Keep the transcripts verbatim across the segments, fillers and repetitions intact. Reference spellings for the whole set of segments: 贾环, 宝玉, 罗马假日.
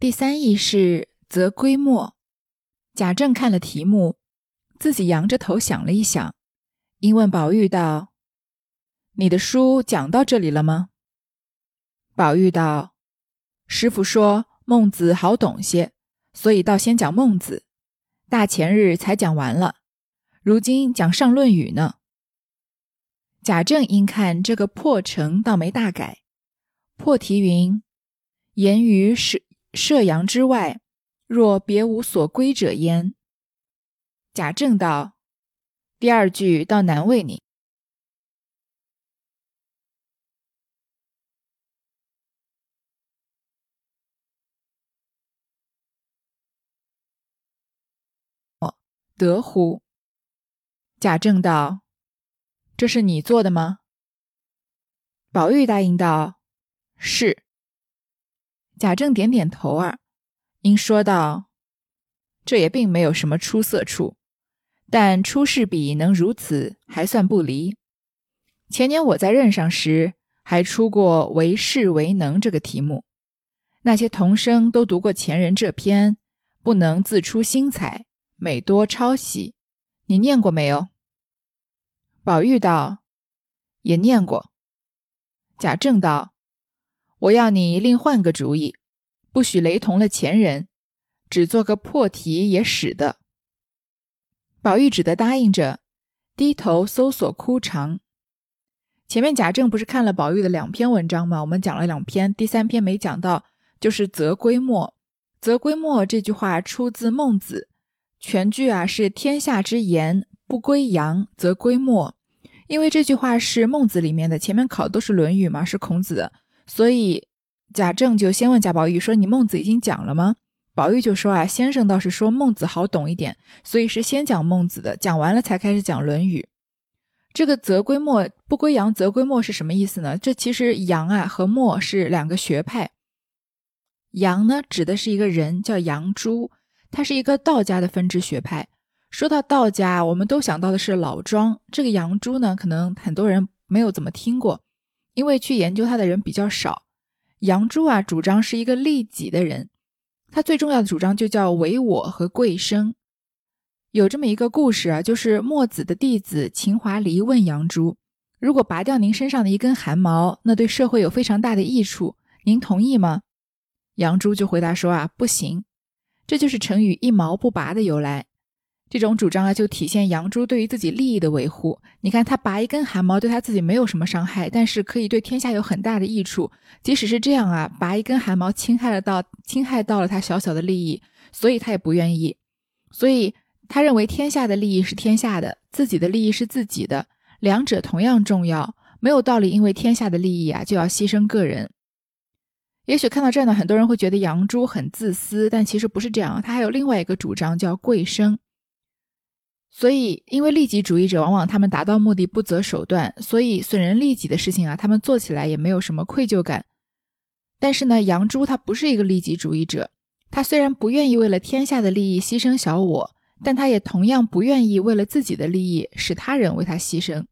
第三义是则归末。贾政看了题目，自己扬着头想了一想，因问宝玉道：“你的书讲到这里了吗？”宝玉道：“师父说孟子好懂些，所以倒先讲孟子，大前日才讲完了，如今讲上论语呢。”贾政因看这个破成倒没大改，破题云：“言于射阳之外，若别无所归者焉。”贾政道：“第二句倒难为你。”得乎？贾政道：“这是你做的吗？”宝玉答应道：“是。”贾政点点头儿，因说道：“这也并没有什么出色处，但出世笔能如此，还算不离。前年我在任上时，还出过为士为能这个题目，那些童生都读过前人这篇，不能自出新彩，每多抄袭。你念过没有？”宝玉道：“也念过。”贾政道：“我要你另换个主意，不许雷同了前人，只做个破题也使得。”宝玉只得答应着，低头搜索枯肠。前面贾政不是看了宝玉的两篇文章吗？我们讲了两篇，第三篇没讲到，就是则归末。则归末这句话出自孟子，全句啊是天下之言，不归阳则归末。因为这句话是孟子里面的，前面考都是论语嘛，是孔子的，所以贾政就先问贾宝玉说：“你孟子已经讲了吗？”宝玉就说啊，先生倒是说孟子好懂一点，所以是先讲孟子的，讲完了才开始讲论语。这个则归末，不归阳则归末是什么意思呢？这其实阳啊和末是两个学派。阳呢指的是一个人叫杨朱，他是一个道家的分支学派。说到道家，我们都想到的是老庄，这个杨朱呢可能很多人没有怎么听过，因为去研究他的人比较少。杨朱啊主张是一个利己的人，他最重要的主张就叫唯我和贵生。有这么一个故事啊，就是墨子的弟子秦华黎问杨朱：“如果拔掉您身上的一根汗毛，那对社会有非常大的益处，您同意吗？”杨朱就回答说啊，不行。这就是成语一毛不拔的由来。这种主张啊，就体现杨朱对于自己利益的维护。你看他拔一根汗毛对他自己没有什么伤害，但是可以对天下有很大的益处。即使是这样啊，拔一根汗毛侵害了到侵害到了他小小的利益，所以他也不愿意。所以他认为天下的利益是天下的，自己的利益是自己的，两者同样重要，没有道理因为天下的利益啊就要牺牲个人。也许看到这儿呢，很多人会觉得杨朱很自私，但其实不是这样，他还有另外一个主张叫贵生。所以因为利己主义者往往他们达到目的不择手段，所以损人利己的事情啊，他们做起来也没有什么愧疚感。但是呢，杨朱他不是一个利己主义者，他虽然不愿意为了天下的利益牺牲小我，但他也同样不愿意为了自己的利益使他人为他牺牲。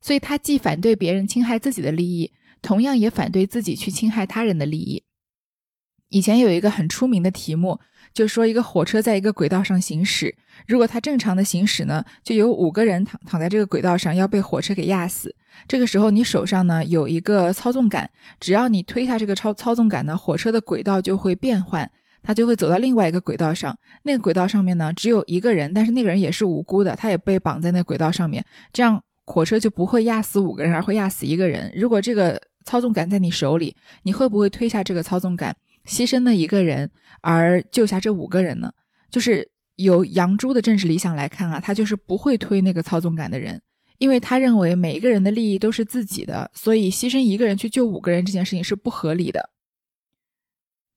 所以他既反对别人侵害自己的利益，同样也反对自己去侵害他人的利益。以前有一个很出名的题目，就说一个火车在一个轨道上行驶，如果它正常的行驶呢，就有五个人 躺, 躺在这个轨道上要被火车给压死。这个时候你手上呢有一个操纵杆，只要你推下这个操操纵杆呢，火车的轨道就会变换，它就会走到另外一个轨道上。那个轨道上面呢只有一个人，但是那个人也是无辜的，他也被绑在那个轨道上面，这样火车就不会压死五个人而会压死一个人。如果这个操纵杆在你手里，你会不会推下这个操纵杆，牺牲了一个人而救下这五个人呢？就是由杨朱的政治理想来看啊，他就是不会推那个操纵杆的人，因为他认为每一个人的利益都是自己的，所以牺牲一个人去救五个人这件事情是不合理的。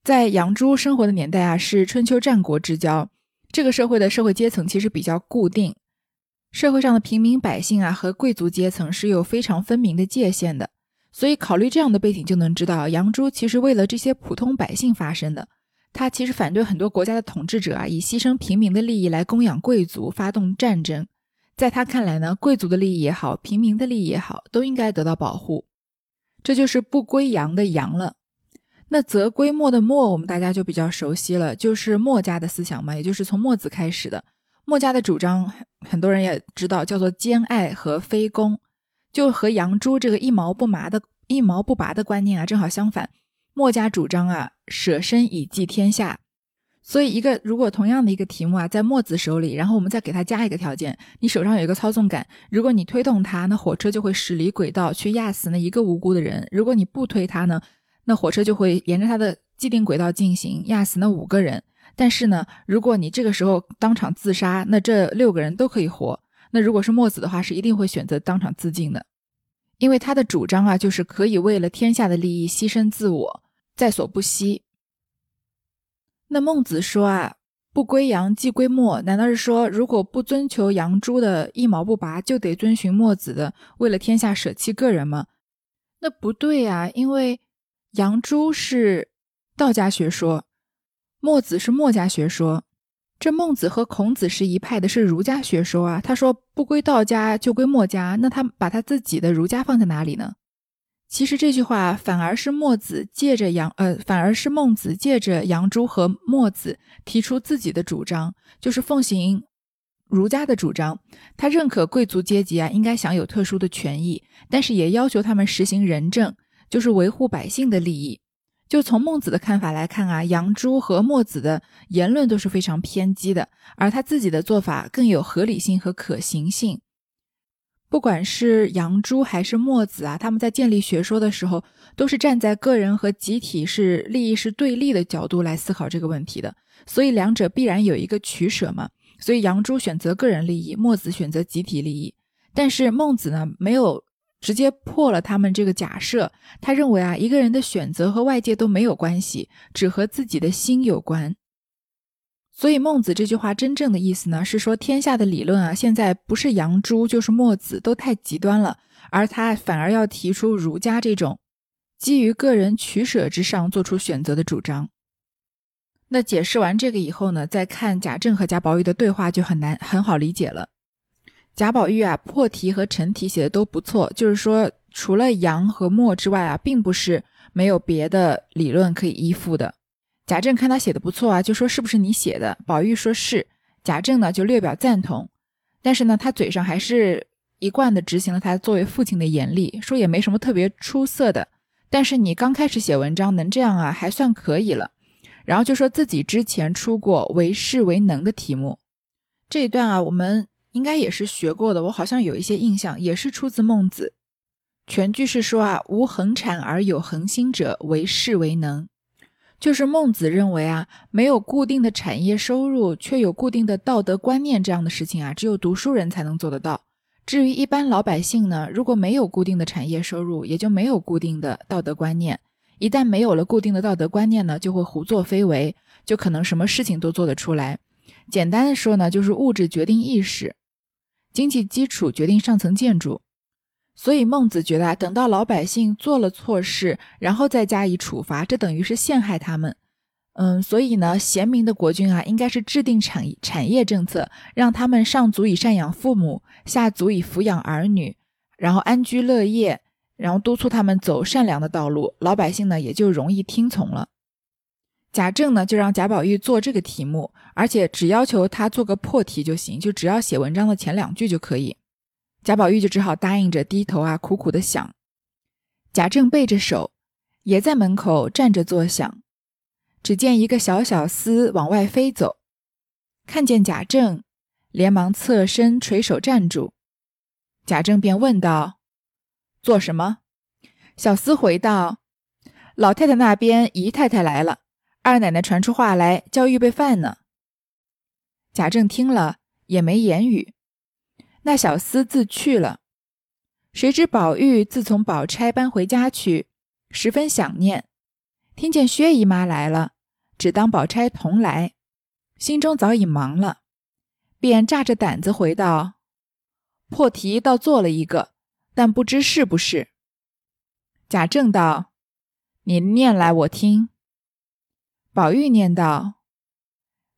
在杨朱生活的年代啊，是春秋战国之交，这个社会的社会阶层其实比较固定，社会上的平民百姓啊和贵族阶层是有非常分明的界限的。所以考虑这样的背景，就能知道杨朱其实为了这些普通百姓发声的。他其实反对很多国家的统治者啊，以牺牲平民的利益来供养贵族，发动战争。在他看来呢，贵族的利益也好，平民的利益也好，都应该得到保护。这就是不归阳的阳了。那则归墨的墨我们大家就比较熟悉了，就是墨家的思想嘛，也就是从墨子开始的。墨家的主张很多人也知道，叫做兼爱和非攻，就和杨朱这个一毛不拔的一毛不拔的观念啊正好相反。墨家主张啊舍身以济天下，所以一个如果同样的一个题目啊在墨子手里，然后我们再给它加一个条件，你手上有一个操纵杆，如果你推动它，那火车就会驶离轨道去压死那一个无辜的人，如果你不推它呢，那火车就会沿着它的既定轨道进行，压死那五个人。但是呢，如果你这个时候当场自杀，那这六个人都可以活。那如果是墨子的话，是一定会选择当场自尽的，因为他的主张啊就是可以为了天下的利益牺牲自我，在所不惜。那孟子说啊，不归杨即归墨，难道是说如果不遵求杨朱的一毛不拔，就得遵循墨子的为了天下舍弃个人吗？那不对啊，因为杨朱是道家学说，墨子是墨家学说，这孟子和孔子是一派的，是儒家学说啊。他说不归道家就归墨家，那他把他自己的儒家放在哪里呢？其实这句话反而是墨子借着杨呃，反而是孟子借着杨朱和墨子提出自己的主张，就是奉行儒家的主张。他认可贵族阶级啊应该享有特殊的权益，但是也要求他们实行仁政，就是维护百姓的利益。就从孟子的看法来看啊，杨朱和墨子的言论都是非常偏激的，而他自己的做法更有合理性和可行性。不管是杨朱还是墨子啊，他们在建立学说的时候，都是站在个人和集体是利益是对立的角度来思考这个问题的，所以两者必然有一个取舍嘛。所以杨朱选择个人利益，墨子选择集体利益。但是孟子呢，没有直接破了他们这个假设，他认为啊，一个人的选择和外界都没有关系，只和自己的心有关。所以孟子这句话真正的意思呢，是说天下的理论啊，现在不是杨朱就是墨子，都太极端了，而他反而要提出儒家这种基于个人取舍之上做出选择的主张。那解释完这个以后呢，再看贾政和贾宝玉的对话就很难很好理解了。贾宝玉啊，破题和陈题写的都不错，就是说除了杨和墨之外啊，并不是没有别的理论可以依附的。贾政看他写的不错啊，就说是不是你写的？宝玉说是，贾政呢就略表赞同，但是呢他嘴上还是一贯的执行了他作为父亲的严厉，说也没什么特别出色的，但是你刚开始写文章能这样啊，还算可以了。然后就说自己之前出过为士为能的题目，这一段啊我们应该也是学过的，我好像有一些印象，也是出自孟子。全句是说啊，无恒产而有恒心者，为士为能。就是孟子认为啊，没有固定的产业收入，却有固定的道德观念这样的事情啊，只有读书人才能做得到。至于一般老百姓呢，如果没有固定的产业收入，也就没有固定的道德观念。一旦没有了固定的道德观念呢，就会胡作非为，就可能什么事情都做得出来。简单的说呢，就是物质决定意识，经济基础决定上层建筑。所以孟子觉得啊，等到老百姓做了错事，然后再加以处罚，这等于是陷害他们。嗯，所以呢，贤明的国君啊，应该是制定产产业政策，让他们上足以赡养父母，下足以抚养儿女，然后安居乐业，然后督促他们走善良的道路，老百姓呢也就容易听从了。贾政呢就让贾宝玉做这个题目，而且只要求他做个破题就行，就只要写文章的前两句就可以。贾宝玉就只好答应着，低头啊苦苦的想。贾政背着手，也在门口站着坐想，只见一个小小厮往外飞走，看见贾政，连忙侧身垂手站住。贾政便问道：“做什么？”小厮回道：“老太太那边姨太太来了，二奶奶传出话来，叫预备饭呢。”贾政听了，也没言语。那小厮自去了。谁知宝玉自从宝钗搬回家去，十分想念，听见薛姨妈来了，只当宝钗同来，心中早已忙了，便炸着胆子回道：“破题倒做了一个，但不知是不是。”贾政道：“你念来我听。”宝玉念道：“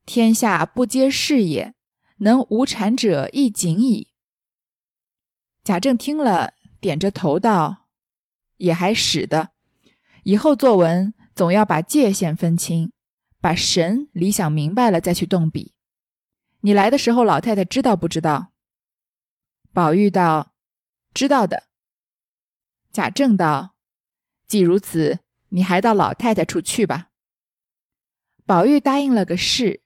天下不皆是也，能无产者亦仅矣。”贾政听了，点着头道：“也还使得。以后作文总要把界限分清，把神理想明白了再去动笔。你来的时候老太太知道不知道？宝玉道：知道的。贾政道：既如此，你还到老太太处去吧。宝玉答应了个是，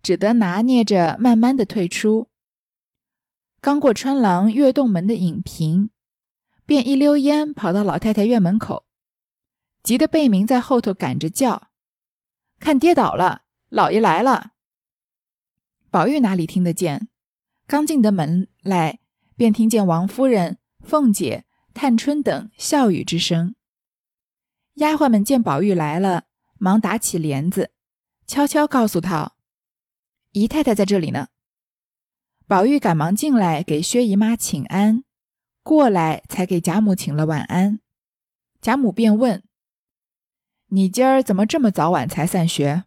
只得拿捏着慢慢的退出。刚过穿廊月洞门的影屏，便一溜烟跑到老太太院门口，急得贝明在后头赶着叫：看跌倒了，老爷来了。宝玉哪里听得见，刚进得门来，便听见王夫人、凤姐、探春等笑语之声。丫鬟们见宝玉来了，忙打起帘子，悄悄告诉他：姨太太在这里呢。宝玉赶忙进来给薛姨妈请安，过来才给贾母请了晚安。贾母便问：你今儿怎么这么早晚才散学？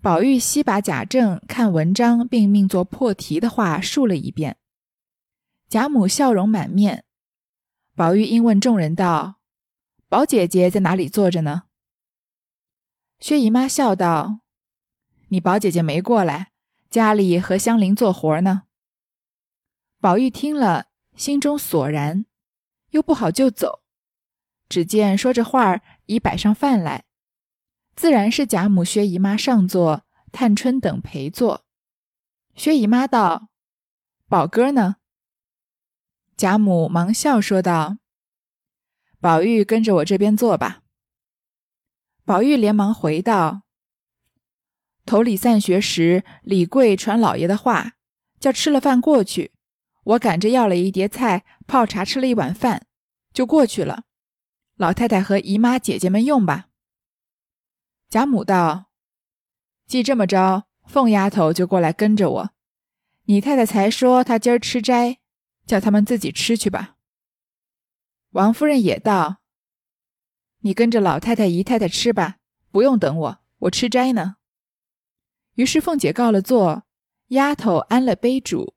宝玉惜把贾政看文章并命做破题的话述了一遍。贾母笑容满面，宝玉因问众人道：宝姐姐在哪里坐着呢？薛姨妈笑道：你宝姐姐没过来，家里和香菱做活呢。宝玉听了心中索然，又不好就走，只见说着话已摆上饭来，自然是贾母、薛姨妈上座，探春等陪坐。薛姨妈道：宝哥呢？贾母忙笑说道：宝玉跟着我这边坐吧。宝玉连忙回道：头里散学时，李贵传老爷的话，叫吃了饭过去，我赶着要了一碟菜，泡茶吃了一碗饭，就过去了。老太太和姨妈姐姐们用吧。贾母道：既这么着，凤丫头就过来跟着我，你太太才说她今儿吃斋，叫他们自己吃去吧。王夫人也道：你跟着老太太、姨太太吃吧，不用等我，我吃斋呢。于是凤姐告了座，丫头安了杯煮，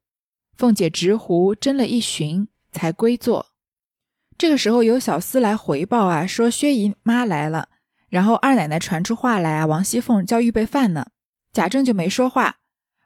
凤姐执壶斟了一巡，才归坐。这个时候有小厮来回报啊，说薛姨妈来了，然后二奶奶传出话来啊，王熙凤叫预备饭呢。贾政就没说话。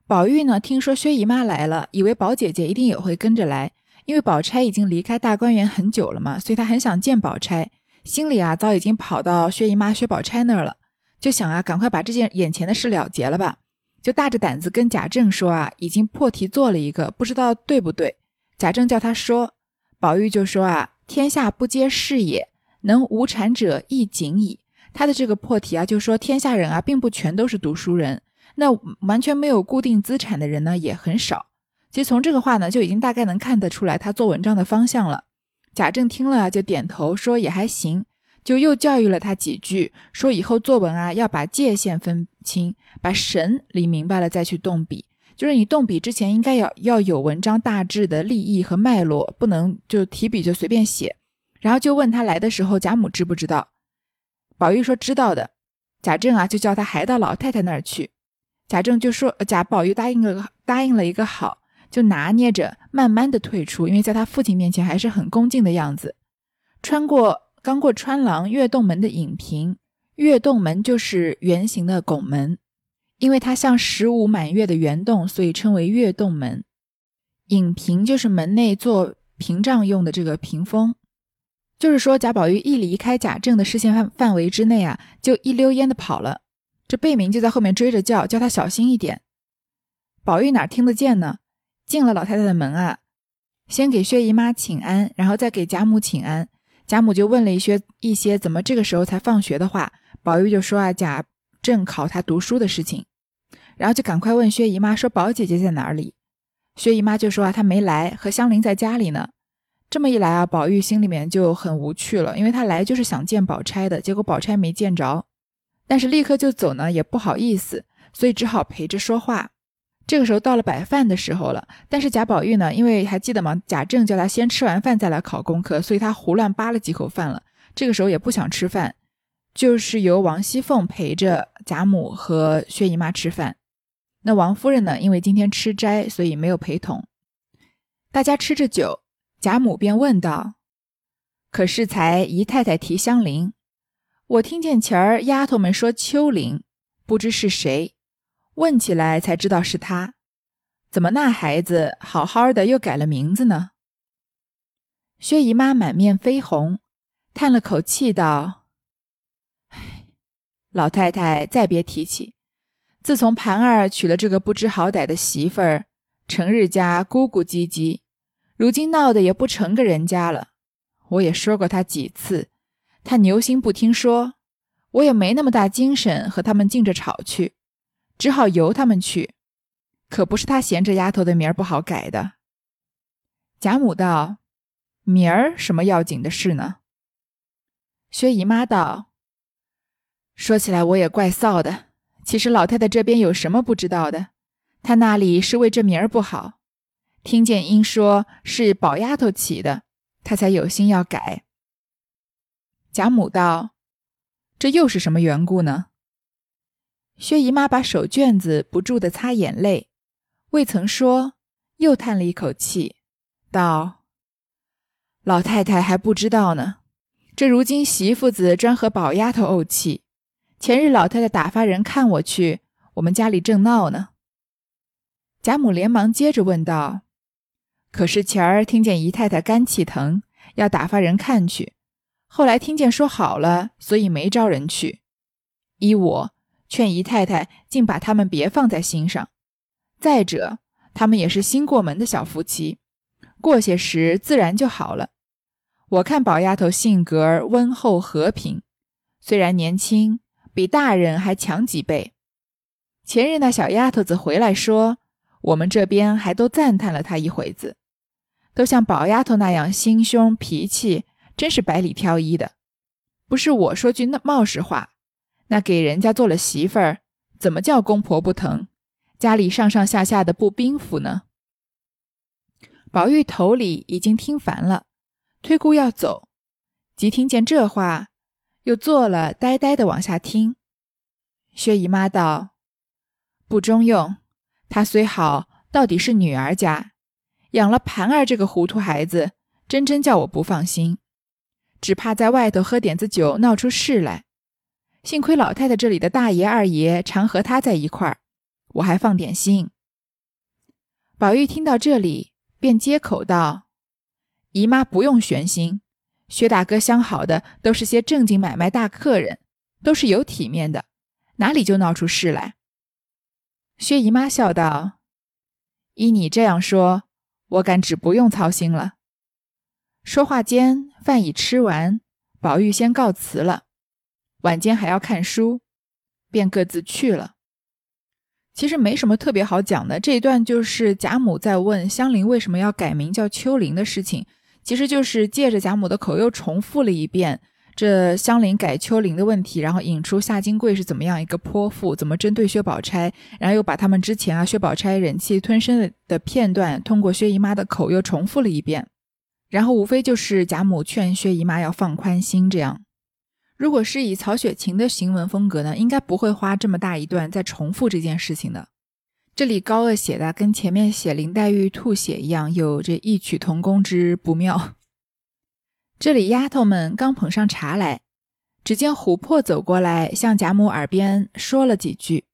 宝玉呢，听说薛姨妈来了，以为宝姐姐一定也会跟着来，因为宝钗已经离开大观园很久了嘛，所以他很想见宝钗，心里啊早已经跑到薛姨妈、薛宝钗那儿了，就想啊赶快把这件眼前的事了结了吧，就大着胆子跟贾政说啊，已经破题做了一个，不知道对不对。贾政叫他说，宝玉就说啊：天下不皆是也，能无产者亦仅矣。他的这个破题啊，就说天下人啊，并不全都是读书人，那完全没有固定资产的人呢，也很少。其实从这个话呢，就已经大概能看得出来他做文章的方向了。贾政听了啊，就点头说也还行，就又教育了他几句，说以后作文啊，要把界限分清，把神理明白了再去动笔。就是你动笔之前应该要要有文章大致的立意和脉络，不能就提笔就随便写。然后就问他来的时候贾母知不知道，宝玉说知道的。贾政啊就叫他还到老太太那儿去。贾政就说贾宝玉答应了答应了一个好，就拿捏着慢慢的退出，因为在他父亲面前还是很恭敬的样子。穿过刚过穿廊月洞门的影屏，月洞门就是圆形的拱门，因为它像十五满月的圆洞，所以称为月洞门。影屏就是门内做屏障用的这个屏风。就是说贾宝玉一离开贾政的视线范围之内啊，就一溜烟的跑了。这贝明就在后面追着叫，叫他小心一点。宝玉哪听得见呢？进了老太太的门啊，先给薛姨妈请安，然后再给贾母请安。贾母就问了一些一些怎么这个时候才放学的话，宝玉就说啊贾政考他读书的事情，然后就赶快问薛姨妈说宝姐姐在哪里。薛姨妈就说啊她没来，和香菱在家里呢。这么一来啊，宝玉心里面就很无趣了，因为他来就是想见宝钗的，结果宝钗没见着，但是立刻就走呢也不好意思，所以只好陪着说话。这个时候到了摆饭的时候了，但是贾宝玉呢，因为还记得吗，贾政叫他先吃完饭再来考功课，所以他胡乱扒了几口饭了，这个时候也不想吃饭，就是由王熙凤陪着贾母和薛姨妈吃饭。那王夫人呢，因为今天吃斋，所以没有陪同。大家吃着酒，贾母便问道：可是才姨太太提香菱，我听见前儿丫头们说秋玲，不知是谁，问起来才知道是她。怎么那孩子好好的又改了名字呢？薛姨妈满面绯红，叹了口气道：唉，老太太再别提起，自从盘儿娶了这个不知好歹的媳妇儿，成日家咕咕唧唧，如今闹得也不成个人家了。我也说过她几次，她牛心不听说，我也没那么大精神和他们竞着吵去，只好由他们去，可不是她嫌这丫头的名儿不好改的。贾母道：名儿什么要紧的事呢？薛姨妈道：说起来我也怪臊的，其实老太太这边有什么不知道的，她那里是为这名儿不好，听见因说是宝丫头起的，她才有心要改。贾母道：这又是什么缘故呢？薛姨妈把手绢子不住地擦眼泪，未曾说，又叹了一口气道：老太太还不知道呢，这如今媳妇子专和宝丫头怄气，前日老太太打发人看我去，我们家里正闹呢。贾母连忙接着问道：可是前儿听见姨太太肝气疼，要打发人看去，后来听见说好了，所以没招人去。依我劝姨太太竟把他们别放在心上，再者他们也是新过门的小夫妻，过些时自然就好了。我看宝丫头性格温厚和平，虽然年轻，比大人还强几倍。前日那小丫头子回来说，我们这边还都赞叹了她一回子，都像宝丫头那样心胸脾气，真是百里挑一的。不是我说句那冒失话，那给人家做了媳妇儿，怎么叫公婆不疼，家里上上下下的不宾服呢？宝玉头里已经听烦了，推故要走，即听见这话，又坐了呆呆地往下听。薛姨妈道：不中用，她虽好，到底是女儿家，养了盘儿这个糊涂孩子，真真叫我不放心，只怕在外头喝点子酒闹出事来。幸亏老太太这里的大爷二爷常和他在一块儿，我还放点心。宝玉听到这里，便接口道：姨妈不用悬心，薛大哥相好的都是些正经买卖大客人，都是有体面的，哪里就闹出事来？薛姨妈笑道：依你这样说，我敢只不用操心了。说话间，饭已吃完，宝玉先告辞了，晚间还要看书，便各自去了。其实没什么特别好讲的，这一段就是贾母在问香菱为什么要改名叫秋菱的事情，其实就是借着贾母的口又重复了一遍这香菱改秋菱的问题，然后引出夏金桂是怎么样一个泼妇，怎么针对薛宝钗，然后又把他们之前啊薛宝钗忍气吞声的片段通过薛姨妈的口又重复了一遍，然后无非就是贾母劝薛姨妈要放宽心这样。如果是以曹雪芹的行文风格呢，应该不会花这么大一段再重复这件事情的。这里高鹗写的跟前面写林黛玉吐血一样，有这异曲同工之不妙。这里丫头们刚捧上茶来，只见琥珀走过来，向贾母耳边说了几句，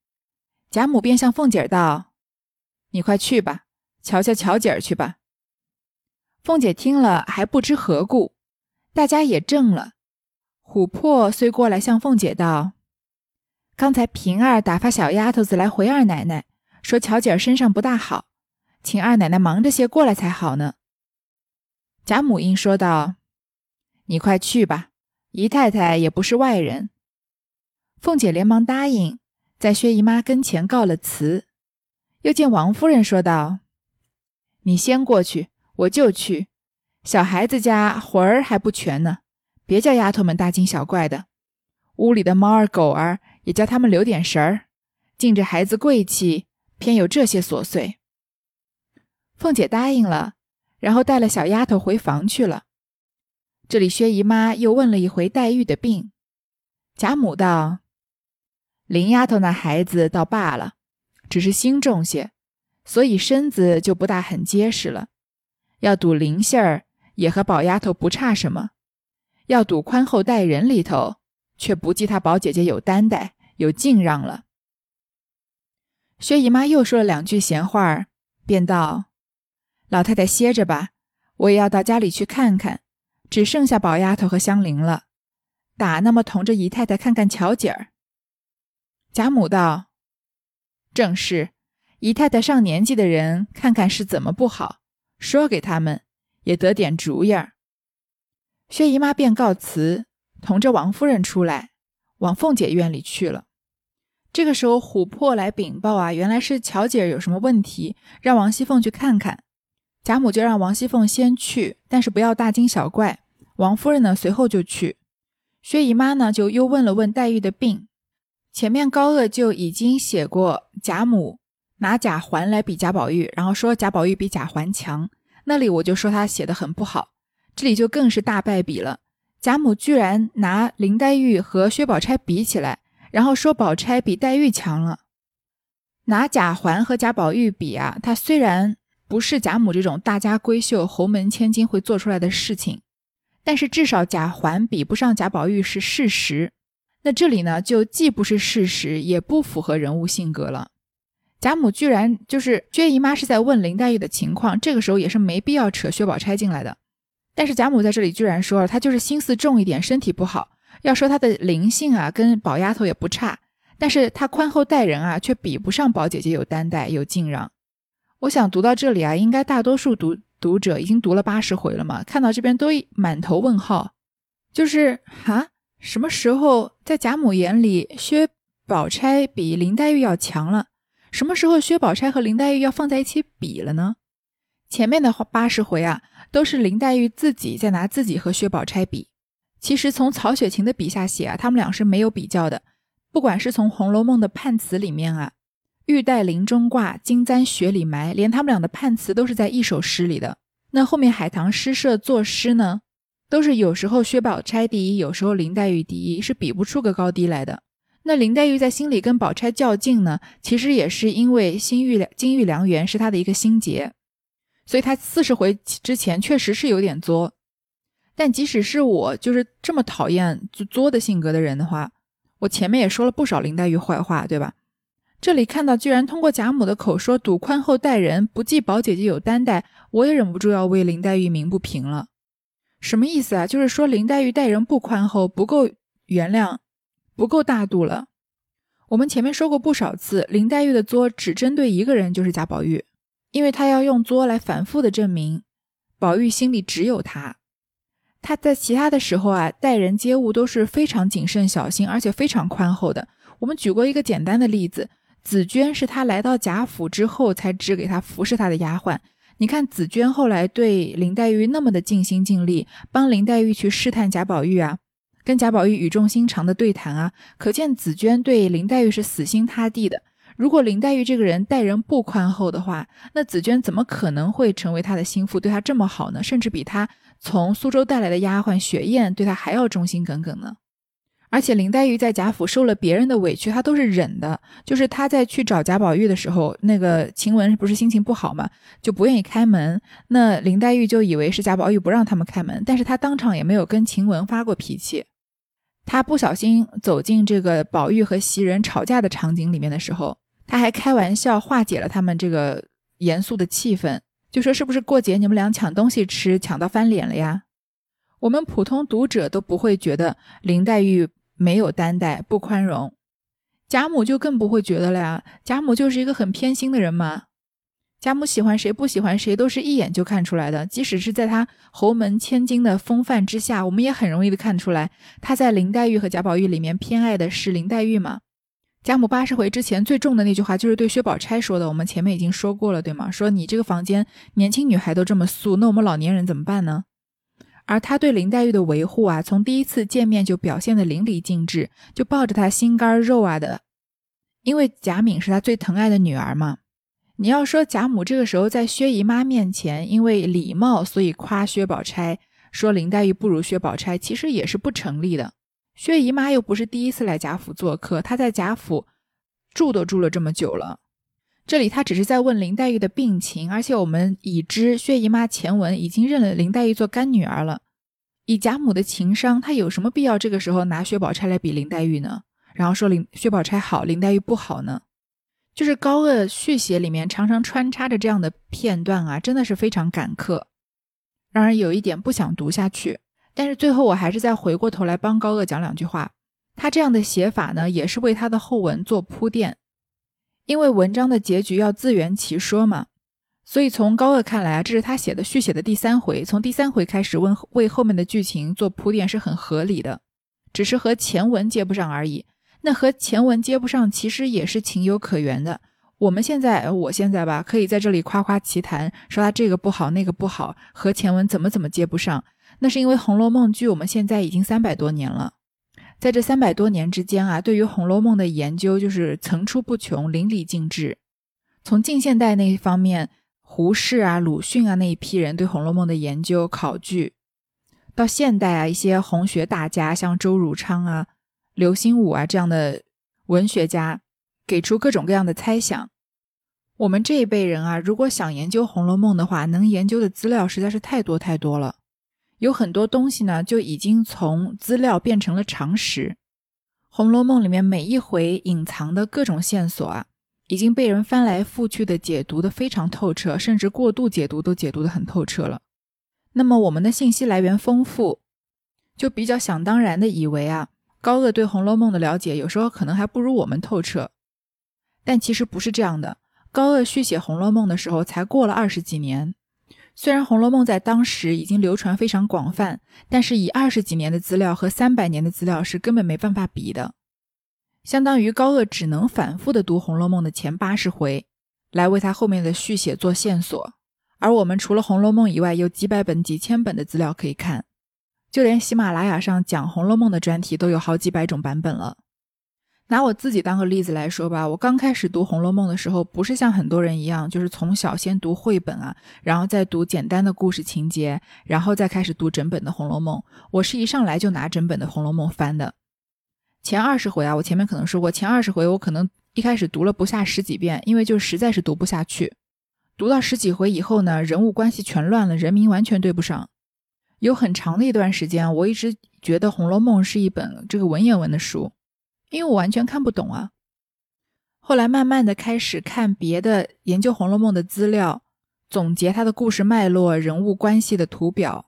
贾母便向凤姐儿道：你快去吧，瞧瞧乔姐儿去吧。凤姐听了还不知何故，大家也怔了。琥珀虽过来向凤姐道：刚才平儿打发小丫头子来回二奶奶，说乔姐儿身上不大好，请二奶奶忙着些过来才好呢。贾母因说道：你快去吧，姨太太也不是外人。凤姐连忙答应，在薛姨妈跟前告了辞，又见王夫人说道：你先过去，我就去，小孩子家魂儿还不全呢，别叫丫头们大惊小怪的，屋里的猫儿狗儿也叫他们留点神儿，尽着孩子贵气，偏有这些琐碎。凤姐答应了，然后带了小丫头回房去了。这里薛姨妈又问了一回黛玉的病，贾母道：林丫头那孩子倒罢了，只是心重些，所以身子就不大很结实了，要赌灵性儿也和宝丫头不差什么，要赌宽厚待人里头，却不记他宝姐姐有担待有敬让了。薛姨妈又说了两句闲话，便道：老太太歇着吧，我也要到家里去看看，只剩下宝丫头和香菱了，打那么同着姨太太看看巧姐儿。贾母道：正是，姨太太上年纪的人看看是怎么不好，说给他们也得点主意儿。薛姨妈便告辞，同着王夫人出来往凤姐院里去了。这个时候琥珀来禀报啊，原来是巧姐有什么问题，让王熙凤去看看。贾母就让王熙凤先去，但是不要大惊小怪。王夫人呢随后就去。薛姨妈呢就又问了问黛玉的病。前面高鹗就已经写过贾母拿贾环来比贾宝玉，然后说贾宝玉比贾环强，那里我就说他写得很不好，这里就更是大败笔了。贾母居然拿林黛玉和薛宝钗比起来，然后说宝钗比黛玉强了。拿贾环和贾宝玉比啊，他虽然不是贾母这种大家闺秀侯门千金会做出来的事情，但是至少贾环比不上贾宝玉是事实，那这里呢就既不是事实也不符合人物性格了。贾母居然就是薛姨妈是在问林黛玉的情况，这个时候也是没必要扯薛宝钗进来的，但是贾母在这里居然说了她就是心思重一点，身体不好，要说她的灵性啊跟宝丫头也不差，但是她宽厚待人啊却比不上宝姐姐有担待有敬让。我想读到这里啊，应该大多数读读者已经读了八十回了嘛，看到这边都满头问号，就是啊什么时候在贾母眼里薛宝钗比林黛玉要强了，什么时候薛宝钗和林黛玉要放在一起比了呢？前面的八十回啊，都是林黛玉自己在拿自己和薛宝钗比。其实从曹雪芹的笔下写啊，他们俩是没有比较的。不管是从《红楼梦》的判词里面啊，玉带林中挂，金簪雪里埋，连他们俩的判词都是在一首诗里的。那后面海棠诗社作诗呢，都是有时候薛宝钗第一，有时候林黛玉第一，是比不出个高低来的。那林黛玉在心里跟宝钗较劲呢，其实也是因为金玉良缘是她的一个心结，所以她四十回之前确实是有点作。但即使是我就是这么讨厌就作的性格的人的话，我前面也说了不少林黛玉坏话，对吧？这里看到居然通过贾母的口说赌宽厚待人，不计宝姐姐有担待，我也忍不住要为林黛玉鸣不平了。什么意思啊？就是说林黛玉待人不宽厚，不够原谅，不够大度了。我们前面说过不少次，林黛玉的作只针对一个人，就是贾宝玉，因为她要用作来反复的证明宝玉心里只有她。她在其他的时候啊，待人接物都是非常谨慎小心，而且非常宽厚的。我们举过一个简单的例子，紫娟是她来到贾府之后才指给她服侍她的丫鬟，你看紫娟后来对林黛玉那么的尽心尽力，帮林黛玉去试探贾宝玉啊，跟贾宝玉语重心长的对谈啊，可见紫娟对林黛玉是死心塌地的。如果林黛玉这个人待人不宽厚的话，那紫娟怎么可能会成为她的心腹，对她这么好呢？甚至比她从苏州带来的丫鬟雪雁对她还要忠心耿耿呢。而且林黛玉在贾府受了别人的委屈，她都是忍的，就是她在去找贾宝玉的时候，那个晴雯不是心情不好嘛，就不愿意开门，那林黛玉就以为是贾宝玉不让他们开门，但是她当场也没有跟晴雯发过脾气。她不小心走进这个宝玉和袭人吵架的场景里面的时候，她还开玩笑化解了他们这个严肃的气氛，就说是不是过节你们俩抢东西吃，抢到翻脸了呀？我们普通读者都不会觉得林黛玉没有担待不宽容，贾母就更不会觉得了呀，贾母就是一个很偏心的人嘛。贾母喜欢谁不喜欢谁都是一眼就看出来的，即使是在她侯门千金的风范之下，我们也很容易的看出来她在林黛玉和贾宝玉里面偏爱的是林黛玉嘛。贾母八十回之前最重的那句话就是对薛宝钗说的，我们前面已经说过了对吗？说你这个房间年轻女孩都这么素，那我们老年人怎么办呢？而他对林黛玉的维护啊，从第一次见面就表现得淋漓尽致，就抱着她心肝肉啊的，因为贾敏是他最疼爱的女儿嘛。你要说贾母这个时候在薛姨妈面前因为礼貌所以夸薛宝钗，说林黛玉不如薛宝钗，其实也是不成立的。薛姨妈又不是第一次来贾府做客，她在贾府住都住了这么久了。这里他只是在问林黛玉的病情，而且我们已知薛姨妈前文已经认了林黛玉做干女儿了，以贾母的情商，她有什么必要这个时候拿薛宝钗来比林黛玉呢？然后说林薛宝钗好，林黛玉不好呢？就是高鹗续写里面常常穿插着这样的片段啊，真的是非常赶客，让人有一点不想读下去。但是最后我还是再回过头来帮高鹗讲两句话。他这样的写法呢，也是为他的后文做铺垫，因为文章的结局要自圆其说嘛。所以从高鹗看来啊，这是他写的续写的第三回，从第三回开始为后面的剧情做铺垫是很合理的，只是和前文接不上而已。那和前文接不上其实也是情有可原的。我们现在我现在吧，可以在这里夸夸其谈，说他这个不好那个不好，和前文怎么怎么接不上，那是因为《红楼梦》距我们现在已经三百多年了。在这三百多年之间啊，对于《红楼梦》的研究就是层出不穷，淋漓尽致。从近现代那一方面，胡适啊、鲁迅啊那一批人对《红楼梦》的研究考据，到现代啊，一些红学大家像周汝昌啊、刘心武啊这样的文学家，给出各种各样的猜想。我们这一辈人啊，如果想研究《红楼梦》的话，能研究的资料实在是太多太多了，有很多东西呢就已经从资料变成了常识。《红楼梦》里面每一回隐藏的各种线索啊，已经被人翻来覆去的解读的非常透彻，甚至过度解读都解读的很透彻了。那么我们的信息来源丰富，就比较想当然的以为啊，高鹗对《红楼梦》的了解有时候可能还不如我们透彻，但其实不是这样的。高鹗续写《红楼梦》的时候才过了二十几年，虽然《红楼梦》在当时已经流传非常广泛，但是以二十几年的资料和三百年的资料是根本没办法比的。相当于高鹗只能反复的读《红楼梦》的前八十回，来为他后面的续写做线索。而我们除了《红楼梦》以外，有几百本、几千本的资料可以看，就连喜马拉雅上讲《红楼梦》的专题都有好几百种版本了。拿我自己当个例子来说吧，我刚开始读《红楼梦》的时候，不是像很多人一样，就是从小先读绘本啊，然后再读简单的故事情节，然后再开始读整本的《红楼梦》。我是一上来就拿整本的《红楼梦》翻的。前二十回啊，我前面可能说过，前二十回我可能一开始读了不下十几遍，因为就实在是读不下去。读到十几回以后呢，人物关系全乱了，人名完全对不上。有很长的一段时间，我一直觉得《红楼梦》是一本这个文言文的书，因为我完全看不懂啊。后来慢慢的开始看别的研究《红楼梦》的资料，总结它的故事脉络、人物关系的图表，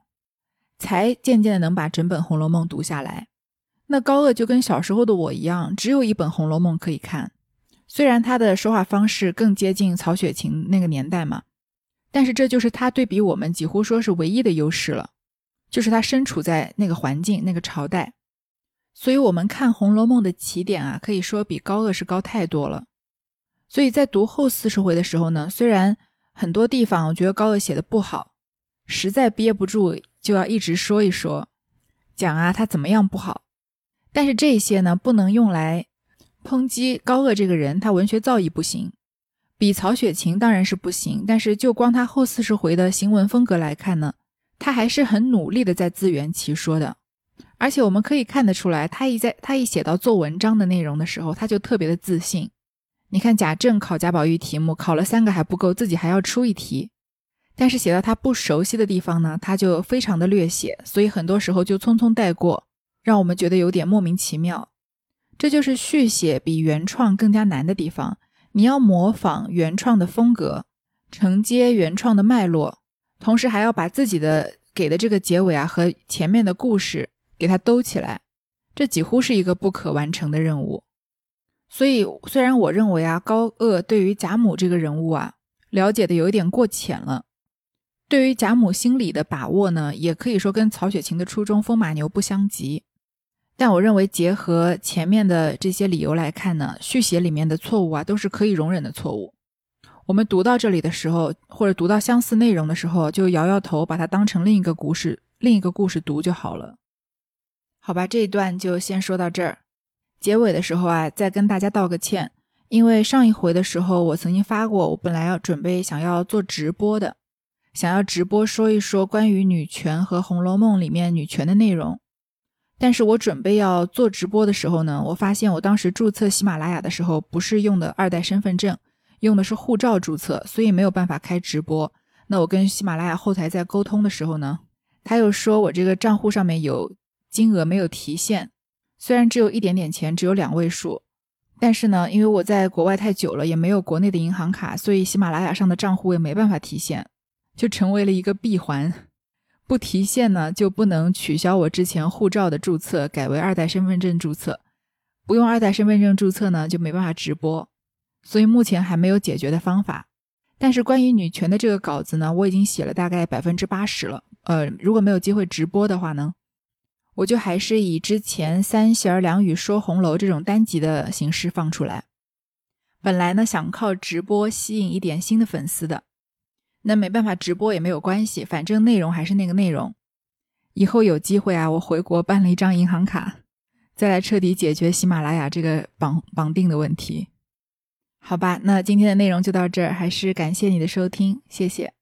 才渐渐的能把整本《红楼梦》读下来。那高鹗就跟小时候的我一样，只有一本《红楼梦》可以看。虽然他的说话方式更接近曹雪芹那个年代嘛，但是这就是他对比我们几乎说是唯一的优势了，就是他身处在那个环境、那个朝代。所以我们看《红楼梦》的起点啊，可以说比高鹗是高太多了。所以在读后四十回的时候呢，虽然很多地方我觉得高鹗写的不好，实在憋不住就要一直说一说，讲啊他怎么样不好。但是这些呢，不能用来抨击高鹗这个人，他文学造诣不行，比曹雪芹当然是不行，但是就光他后四十回的行文风格来看呢，他还是很努力的在自圆其说的。而且我们可以看得出来，他一在他一写到做文章的内容的时候，他就特别的自信。你看贾政考贾宝玉题目，考了三个还不够，自己还要出一题。但是写到他不熟悉的地方呢，他就非常的略写，所以很多时候就匆匆带过，让我们觉得有点莫名其妙。这就是续写比原创更加难的地方，你要模仿原创的风格，承接原创的脉络，同时还要把自己的给的这个结尾啊和前面的故事给它兜起来，这几乎是一个不可完成的任务。所以虽然我认为啊，高鹗对于贾母这个人物啊了解的有一点过浅了，对于贾母心理的把握呢，也可以说跟曹雪芹的初衷风马牛不相及。但我认为结合前面的这些理由来看呢，续写里面的错误啊，都是可以容忍的错误。我们读到这里的时候，或者读到相似内容的时候，就摇摇头，把它当成另一个故事，另一个故事读就好了。好吧，这一段就先说到这儿。结尾的时候啊，再跟大家道个歉，因为上一回的时候我曾经发过，我本来要准备想要做直播的，想要直播说一说关于女权和《红楼梦》里面女权的内容。但是我准备要做直播的时候呢，我发现我当时注册喜马拉雅的时候，不是用的二代身份证，用的是护照注册，所以没有办法开直播。那我跟喜马拉雅后台在沟通的时候呢，他又说我这个账户上面有金额没有提现，虽然只有一点点钱，只有两位数，但是呢，因为我在国外太久了，也没有国内的银行卡，所以喜马拉雅上的账户也没办法提现，就成为了一个闭环。不提现呢，就不能取消我之前护照的注册，改为二代身份证注册。不用二代身份证注册呢，就没办法直播。所以目前还没有解决的方法。但是关于女权的这个稿子呢，我已经写了大概 百分之八十 了。呃，如果没有机会直播的话呢，我就还是以之前三弦儿两语说红楼这种单集的形式放出来。本来呢，想靠直播吸引一点新的粉丝的。那没办法直播也没有关系，反正内容还是那个内容。以后有机会啊，我回国办了一张银行卡，再来彻底解决喜马拉雅这个 绑, 绑定的问题。好吧，那今天的内容就到这儿，还是感谢你的收听，谢谢。